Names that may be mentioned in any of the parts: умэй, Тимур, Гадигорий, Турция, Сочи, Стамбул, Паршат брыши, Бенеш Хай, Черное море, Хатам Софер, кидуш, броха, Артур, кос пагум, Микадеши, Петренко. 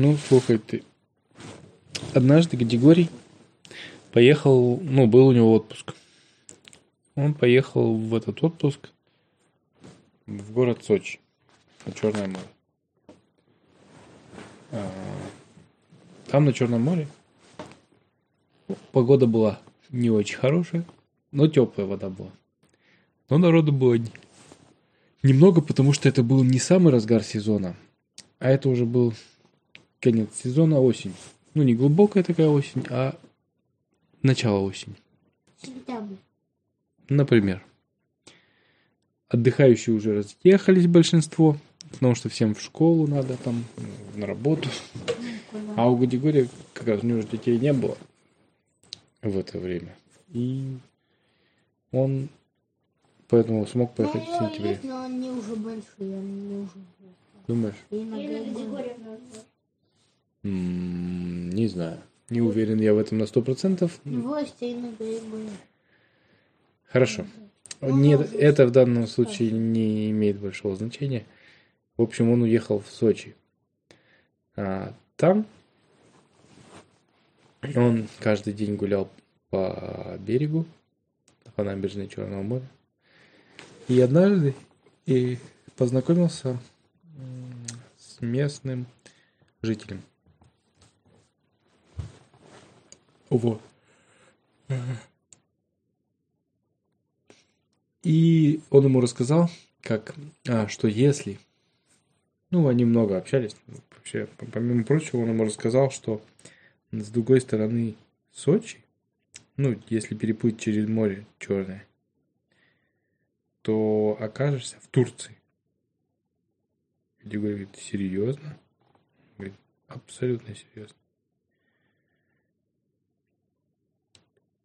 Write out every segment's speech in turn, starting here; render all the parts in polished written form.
Ну, слухай ты. Однажды Гадигорий поехал, ну, был у него отпуск. Он поехал в этот отпуск в город Сочи, на Черное море. Там, на Черном море, погода была не очень хорошая, но теплая вода была. Но народу было немного, потому что это был не самый разгар сезона, а это уже был конец сезона, осень. Ну, не глубокая такая осень, а начало осени. Например, отдыхающие уже разъехались большинство, потому что всем в школу надо, там, на работу. А у Гадигория как раз у него же детей не было в это время. И он поэтому смог поехать в сентябре. Есть, но они уже большие, они уже... Думаешь? Не знаю. Не уверен я в этом на 100%. Хорошо. Нет, это в данном случае не имеет большого значения. В общем, он уехал в Сочи. А там он каждый день гулял по берегу, по набережной Черного моря. И однажды познакомился с местным жителем. Во. И он ему рассказал, что если... Ну, они много общались. Вообще, помимо прочего, он ему рассказал, что с другой стороны Сочи, ну, если переплыть через море Черное, то окажешься в Турции. Гадигорий говорит, серьезно? Говорит, абсолютно серьезно.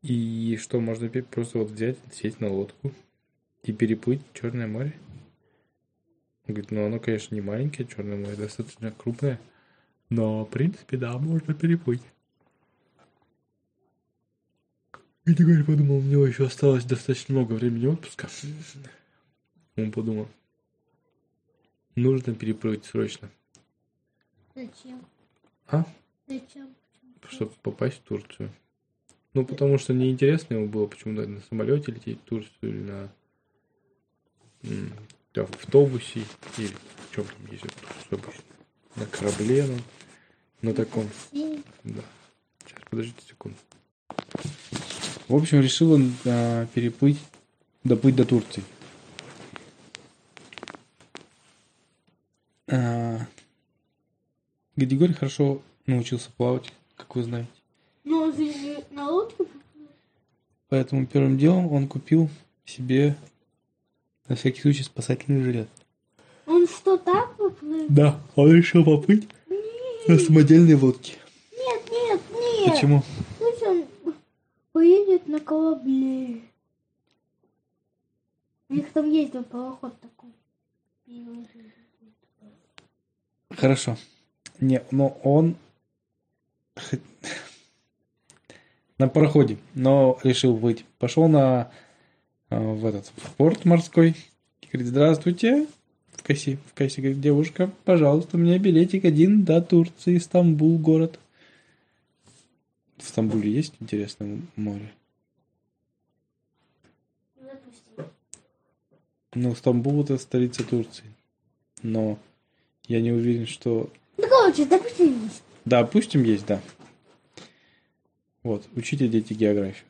И что, можно просто вот взять, сесть на лодку и переплыть в Черное море? Он говорит, ну оно, конечно, не маленькое, Черное море достаточно крупное, но, в принципе, да, можно переплыть. И Гадигорий подумал, у него еще осталось достаточно много времени отпуска. Он подумал, нужно переплыть срочно. Зачем? А? Зачем? Чтобы попасть в Турцию. Ну, потому что неинтересно ему было почему-то на самолете лететь в Турцию или на автобусе, или в чем там ездят в Турцию, на корабле, на таком. Да. Сейчас, подождите секунду. В общем, решил он доплыть до Турции. Гадигорий хорошо научился плавать, как вы знаете. Но он же на лодке. Поэтому первым делом он купил себе на всякий случай спасательный жилет. Он что, так поплыл? Да, он решил поплыть на самодельной лодке. Нет. Почему? Пусть он поедет на корабле. У них там есть пароход такой. Хорошо. Не, но он... на пароходе, но решил быть. Пошел в порт морской. Говорит, здравствуйте. В кассе говорит, девушка, пожалуйста, у меня билетик один до Турции, Стамбул, город. В Стамбуле есть интересное море? Ну, Стамбул это столица Турции. Но я не уверен, что... Да, короче, допустим есть. Да, допустим есть, да. Вот, учите, дети, географию.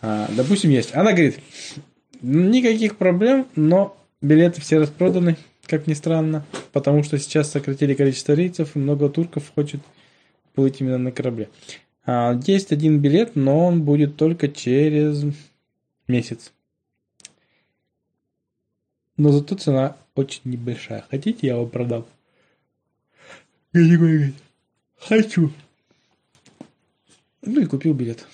Допустим, есть. Она говорит, никаких проблем, но билеты все распроданы, как ни странно, потому что сейчас сократили количество рейсов, и много турков хочет плыть именно на корабле. Есть один билет, но он будет только через месяц. Но зато цена очень небольшая. Хотите, я его продам? Гадигорий говорит, хочу. Ну и купил билет.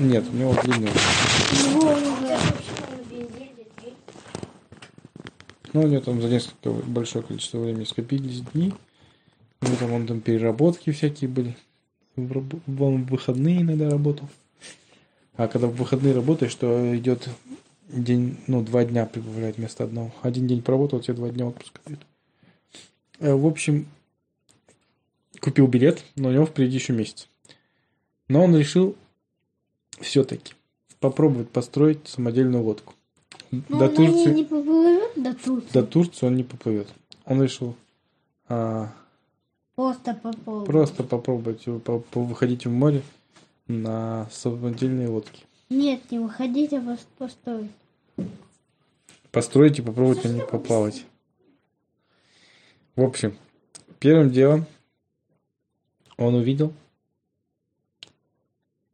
Нет, у него длинный. Ну, у него там за несколько большое количество времени скопились дни. Ну, там он там переработки всякие были. Он в выходные иногда работал. А когда в выходные работаешь, то идет день, ну, 2 дня прибавляет вместо одного. 1 день поработал, тебе 2 дня отпуска дают. В общем, купил билет, но у него впереди еще месяц. Но он решил все-таки попробовать построить самодельную лодку. Но до Турции не поплывет, до Турции. До Турции он не поплывет. Он решил просто попробовать выходить в море на самодельные лодке. Нет, не выходить, а построить. Построить и попробовать на ней поплавать. В общем, первым делом он увидел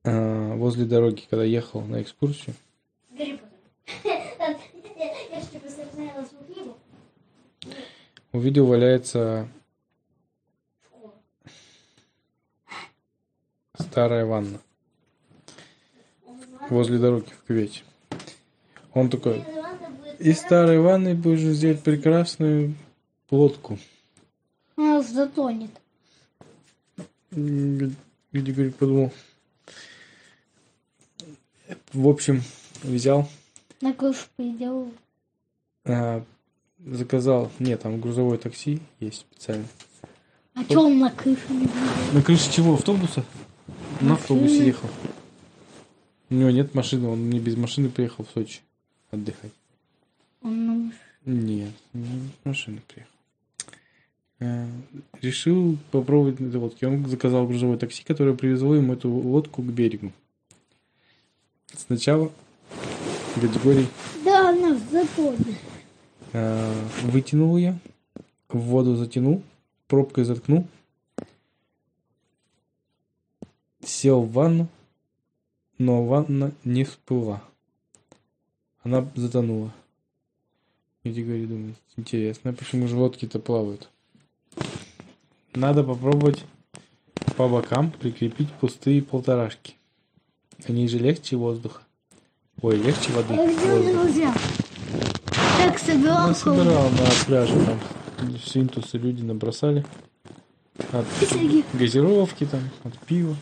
возле дороги, когда ехал на экскурсию. Увидел, валяется старая ванна возле дороги в Кувейте. Он такой: из старой ванны будешь сделать прекрасную лодку. Она уж затонет. Гадигорий подумал. В общем, взял. На кружку сделал. Заказал. Нет, там грузовое такси есть специально. А что он на крыше? На крыше чего? Автобуса? На автобусе ехал. У него нет машины, он не без машины приехал в Сочи отдыхать. Он на машине? Нет, не без машины приехал. Решил попробовать на этой лодке. Он заказал грузовое такси, которое привезло ему эту лодку к берегу. Сначала Гадигорий вытянул ее, в воду затянул, пробкой заткнул, сел в ванну, но ванна не всплыла. Она затонула. Гадигорий думает: интересно, почему же лодки-то плавают? Надо попробовать по бокам прикрепить пустые полторашки. Они же легче воздуха. Ой, легче воды. А где он его взял? Так собирал. Он собирал на пляже там. Синтусы люди набросали. От газировки там, от пива.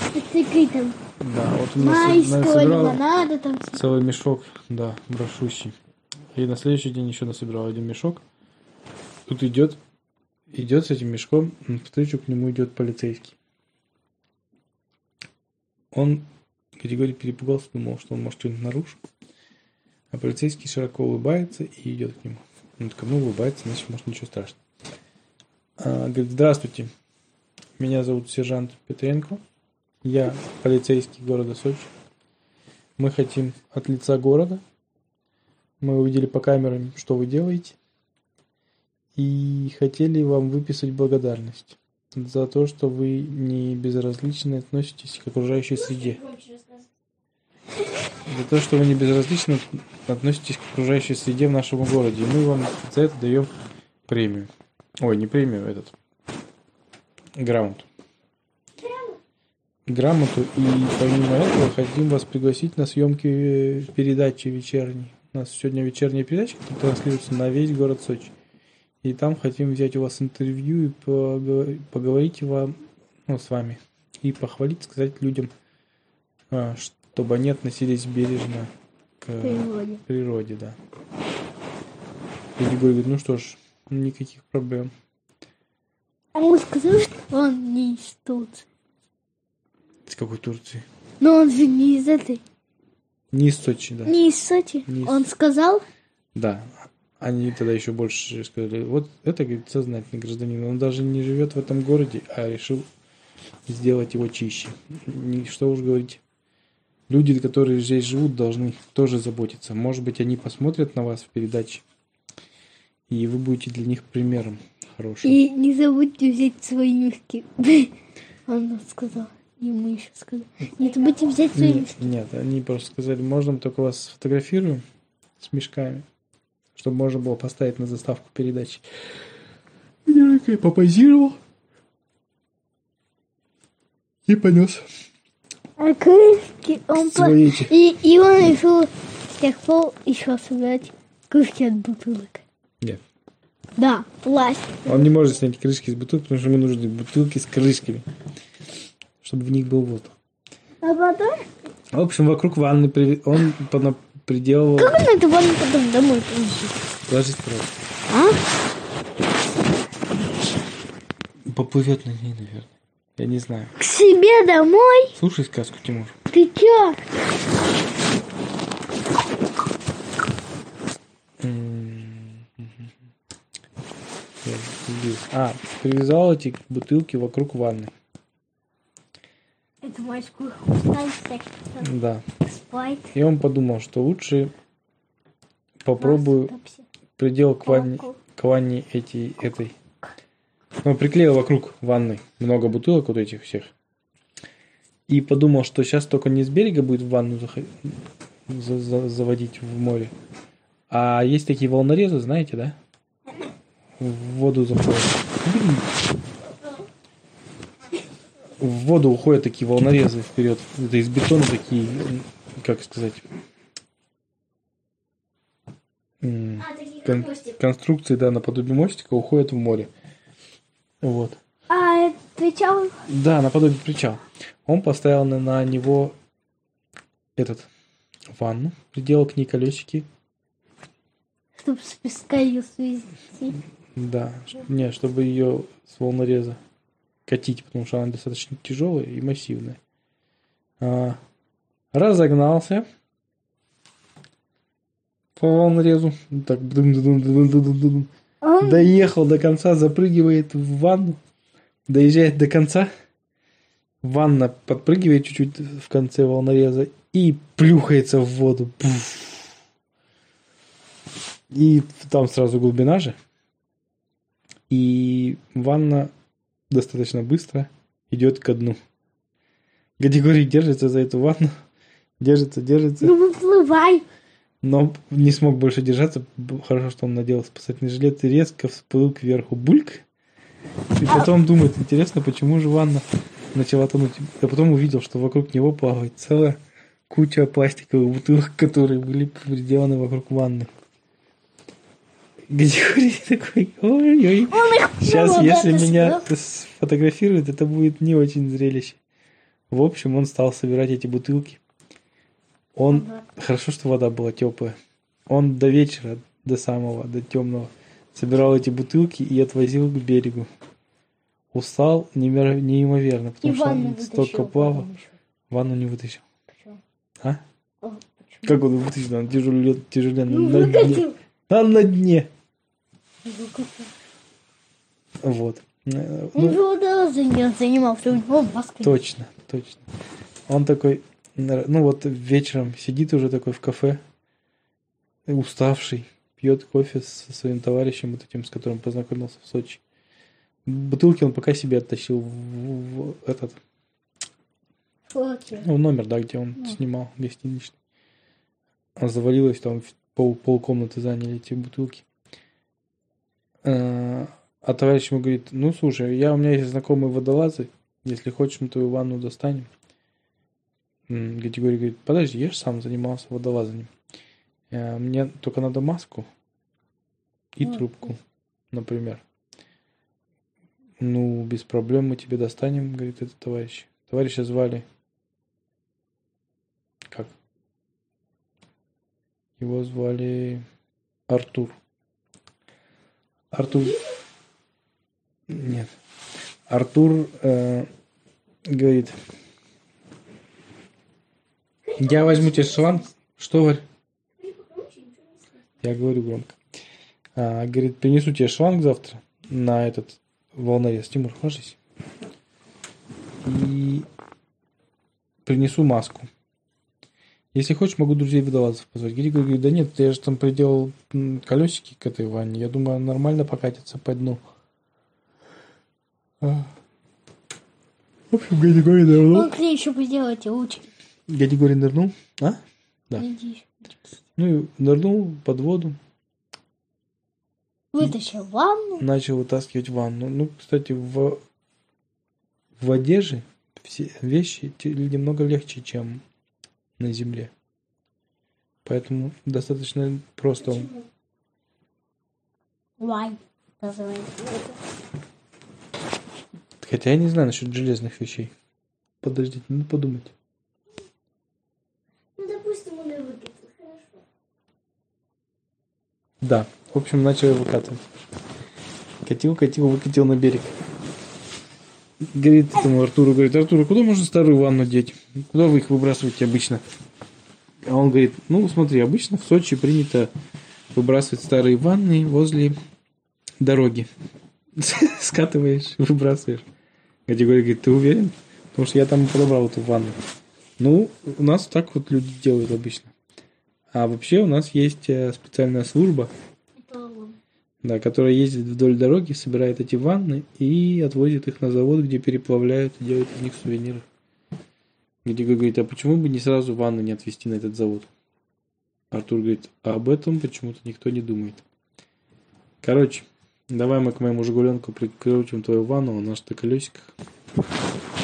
От цикли там. Да, вот он насобирал там целый мешок, да, брошущий. И на следующий день еще насобирал 1 мешок. Тут идет с этим мешком, навстречу к нему идет полицейский. Он, Гадигорий, перепугался, думал, что он может что-нибудь нарушить. А полицейский широко улыбается и идет к нему. Он такой: ну, улыбается, значит, может, ничего страшного. Говорит: здравствуйте, меня зовут сержант Петренко, я полицейский города Сочи. Мы хотим от лица города, мы увидели по камерам, что вы делаете, и хотели вам выписать благодарность за то, что вы не безразлично относитесь к окружающей среде. За то, что вы не безразлично относитесь к окружающей среде в нашем городе. И мы вам за это даем премию. Ой, не премию, грамоту. Грамоту. И помимо этого хотим вас пригласить на съемки передачи вечерней. У нас сегодня вечерняя передача, которая транслируется на весь город Сочи. И там хотим взять у вас интервью и поговорить с вами. И похвалить, сказать людям, чтобы они относились бережно к природе. Да. Гадигорий говорит: ну что ж, никаких проблем. А он сказал, что он не из Турции. Из какой Турции? Но он же не из этой. Не из Сочи, да. Не из Сочи? Он сказал? Да. Они тогда еще больше сказали: вот это, говорит, сознательный гражданин. Он даже не живет в этом городе, а решил сделать его чище. Что уж говорить. Люди, которые здесь живут, должны тоже заботиться. Может быть, они посмотрят на вас в передаче, и вы будете для них примером хорошим. И не забудьте взять свои мешки. Он сказал. Ему еще сказали. Не забудьте взять свои мешки. Нет, они просто сказали: можно мы только вас сфотографируем с мешками, чтобы можно было поставить на заставку передачи. Я попозировал и понес. А крышки он и он решил с тех пор еще собирать крышки от бутылок. Нет. Да, пластик. Он не может снять крышки с бутылок, потому что ему нужны бутылки с крышками, чтобы в них был воздух. А потом? В общем, вокруг ванны он приделывал. Как он это вон потом домой положит? Ложить просто. А? Поплывет на ней, наверное. Я не знаю. К себе домой? Слушай сказку, Тимур. Ты чё? А, привязал эти бутылки вокруг ванны. Это морской хрусталь. Да. Спайт. И он подумал, что лучше попробую приделал к ванне этой. Он приклеил вокруг ванны много бутылок вот этих всех. И подумал, что сейчас только не с берега будет в ванну заводить в море. А есть такие волнорезы, знаете, да? В воду заходят. В воду уходят такие волнорезы вперед. Это из бетона такие, как сказать, конструкции, да, наподобие мостика уходят в море. Вот. А причал? Да, наподобие причал. Он поставил на него ванну, приделал к ней колесики. Чтобы с песка ее свести. Да, не, чтобы ее с волнореза катить, потому что она достаточно тяжелая и массивная. Разогнался по волнорезу. Так, доехал до конца, запрыгивает в ванну. Доезжает до конца. Ванна подпрыгивает чуть-чуть в конце волнореза и плюхается в воду. Пуф. И там сразу глубина же. И ванна достаточно быстро идет ко дну. Гадигорий держится за эту ванну. Держится. Ну, выплывай. Но не смог больше держаться. Хорошо, что он надел спасательный жилет и резко всплыл кверху. Бульк. И потом думает, интересно, почему же ванна начала тонуть. А потом увидел, что вокруг него плавает целая куча пластиковых бутылок, которые были приделаны вокруг ванны. Гадигорий такой, ой-ой-ой, сейчас если меня сфотографируют, это будет не очень зрелище. В общем, он стал собирать эти бутылки. Он, хорошо, что вода была теплая. Он до вечера, до темного, собирал эти бутылки и отвозил к берегу. Устал неимоверно, потому что он столько плавал. Ванну не вытащил. Почему? А? Как он вытащил? Он тяжеленно. Там на дне. Вот. Он занимался, у него маска. Точно. Он такой, вечером сидит уже такой в кафе, уставший, пьет кофе со своим товарищем, вот этим, с которым познакомился в Сочи. Бутылки он пока себе оттащил в номер, да, где он снимал гостиничный. Он завалилась там полкомнаты заняли эти бутылки. А товарищ ему говорит, слушай, у меня есть знакомые водолазы, если хочешь, мы твою ванну достанем. Гадигорий говорит, подожди, я же сам занимался водолазанием. Мне только надо маску и трубку, например. Без проблем мы тебе достанем, говорит этот товарищ. Товарища звали... Как? Его звали Артур. Нет. Артур говорит, я возьму тебе шланг. Что, Варь? Я говорю громко. Говорит, принесу тебе шланг завтра на этот волнорез. Тимур, ложись. И принесу маску. Если хочешь, могу друзей водолазов позвать. Гадигорий говорит, да нет, я же там приделал колесики к этой ванне. Я думаю, нормально покатится по дну. В общем, Гадигорий нырнул. Он к ней еще приделал эти лучки. Гадигорий нырнул? А? Да. Нырнул под воду. Вытащил ванну. Начал вытаскивать ванну. Кстати, в воде же все вещи немного легче, чем на земле. Поэтому достаточно просто. Лай называется. Хотя я не знаю насчет железных вещей. Подождите, надо подумать. Допустим, он и выглядит хорошо. Да, в общем, начал я выкатывать. Катил, выкатил на берег. Говорит этому Артуру, говорит: Артур, куда можно старую ванну деть? Куда вы их выбрасываете обычно? А он говорит: ну, смотри, обычно в Сочи принято выбрасывать старые ванны возле дороги. Скатываешь, выбрасываешь. Гадигорий говорит: ты уверен? Потому что я там подобрал эту ванну. Ну, у нас так вот люди делают обычно. А вообще у нас есть специальная служба, да, которая ездит вдоль дороги, собирает эти ванны и отвозит их на завод, где переплавляют и делают из них сувениры. Гадигорий говорит: а почему бы не сразу ванну не отвезти на этот завод? Артур говорит: а об этом почему-то никто не думает. Короче, давай мы к моему «Жигуленку» прикрутим твою ванну, а наш-то колесиках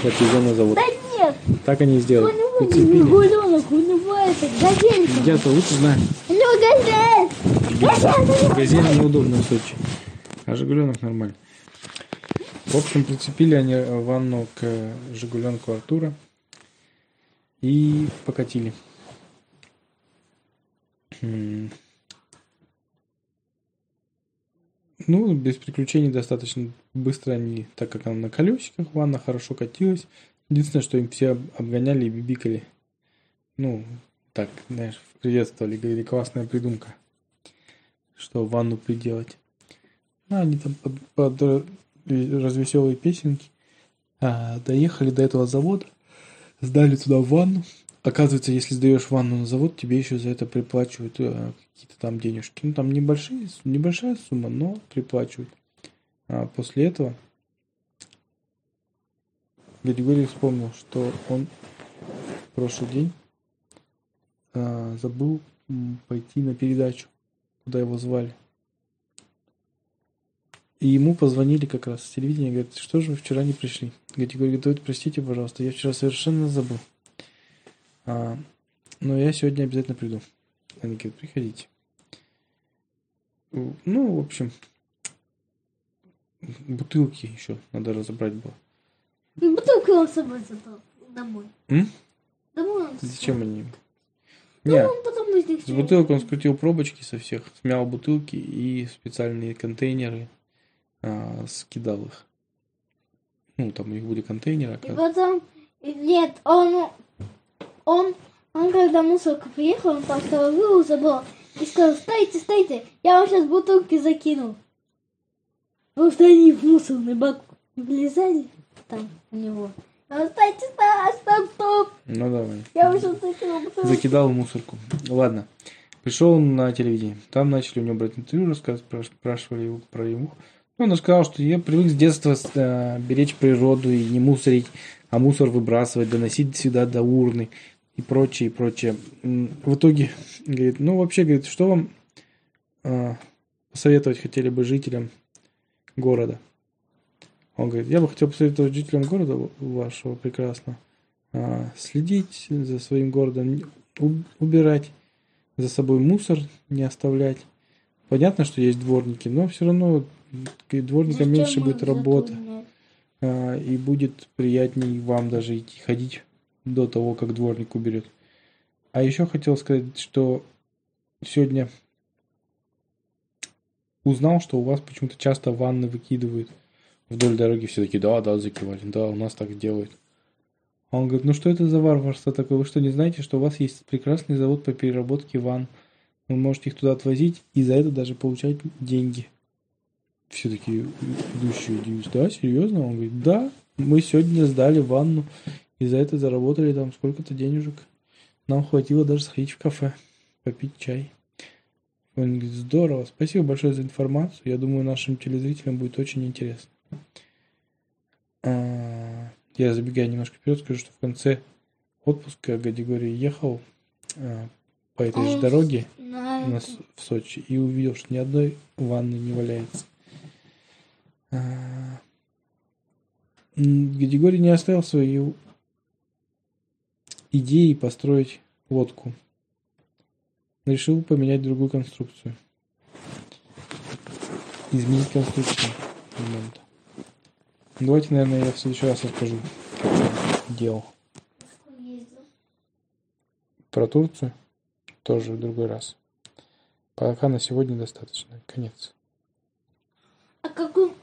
отвезем на завод. Да нет! Так они и сделали. Он «Жигуленок» унывается, газелька. Я-то лучше знаю. Ну, газель! Газель неудобно в Сочи, а «Жигуленок» нормально. В общем, прицепили они ванну к «Жигуленку» Артура и покатили. Ну, без приключений достаточно быстро они, так как она на колесиках, ванна хорошо катилась. Единственное, что им все обгоняли и бибикали. Ну, так, знаешь, приветствовали, говорили: классная придумка, что ванну приделать. А они там под развеселые песенки доехали до этого завода, сдали туда ванну. Оказывается, если сдаешь ванну на завод, тебе еще за это приплачивают какие-то там денежки. Ну, там небольшая сумма, но приплачивают. А после этого Гадигорий вспомнил, что он в прошлый день забыл пойти на передачу, куда его звали. И ему позвонили как раз с телевидения, говорят: что же вы вчера не пришли? Гадигорий говорит: простите, пожалуйста, я вчера совершенно забыл. Но я сегодня обязательно приду. Они говорят: приходите. Ну, в общем, бутылки еще надо разобрать было. Бутылку он с собой забрал домой. Домой он. Зачем они? Нет, с бутылок он скрутил пробочки со всех, смял бутылки и в специальные контейнеры скидал их. Ну, там у них были контейнеры. И потом, нет, он когда мусорка приехал, он там вторую забрал и сказал: стойте, я вам сейчас бутылки закину. Потому что они в мусорный бак влезали. Там у него. Стоп. Ну давай. Я уже закидал мусорку. Ладно. Пришел он на телевидение. Там начали у него брать интервью, рассказывать, спрашивали его про его. Он рассказал, что я привык с детства беречь природу и не мусорить, а мусор выбрасывать, доносить сюда до урны и прочее, и прочее. В итоге, говорит, ну вообще, говорит, что вам посоветовать хотели бы жителям города? Он говорит: я бы хотел посоветовать жителям города вашего прекрасно следить за своим городом, убирать за собой мусор, не оставлять. Понятно, что есть дворники, но все равно дворникам меньше будет работы. И будет приятнее вам даже идти ходить до того, как дворник уберет. А еще хотел сказать, что сегодня узнал, что у вас почему-то часто ванны выкидывают. Вдоль дороги все такие: да, закивали, да, у нас так делают. А он говорит: ну что это за варварство такое? Вы что, не знаете, что у вас есть прекрасный завод по переработке ванн? Вы можете их туда отвозить и за это даже получать деньги. Все такие идущие удивились: да, серьезно? Он говорит: да, мы сегодня сдали ванну и за это заработали там сколько-то денежек. Нам хватило даже сходить в кафе, попить чай. Он говорит: здорово, спасибо большое за информацию. Я думаю, нашим телезрителям будет очень интересно. Я забегаю немножко вперед, скажу, что в конце отпуска Гадигорий ехал по этой же дороге в Сочи и увидел, что ни одной ванны не валяется. Гадигорий не оставил свою идею построить лодку. Решил поменять другую конструкцию. Изменить конструкцию. Давайте, наверное, я в следующий раз расскажу, как я делал. Про Турцию тоже в другой раз. Пока на сегодня достаточно. Конец. А какую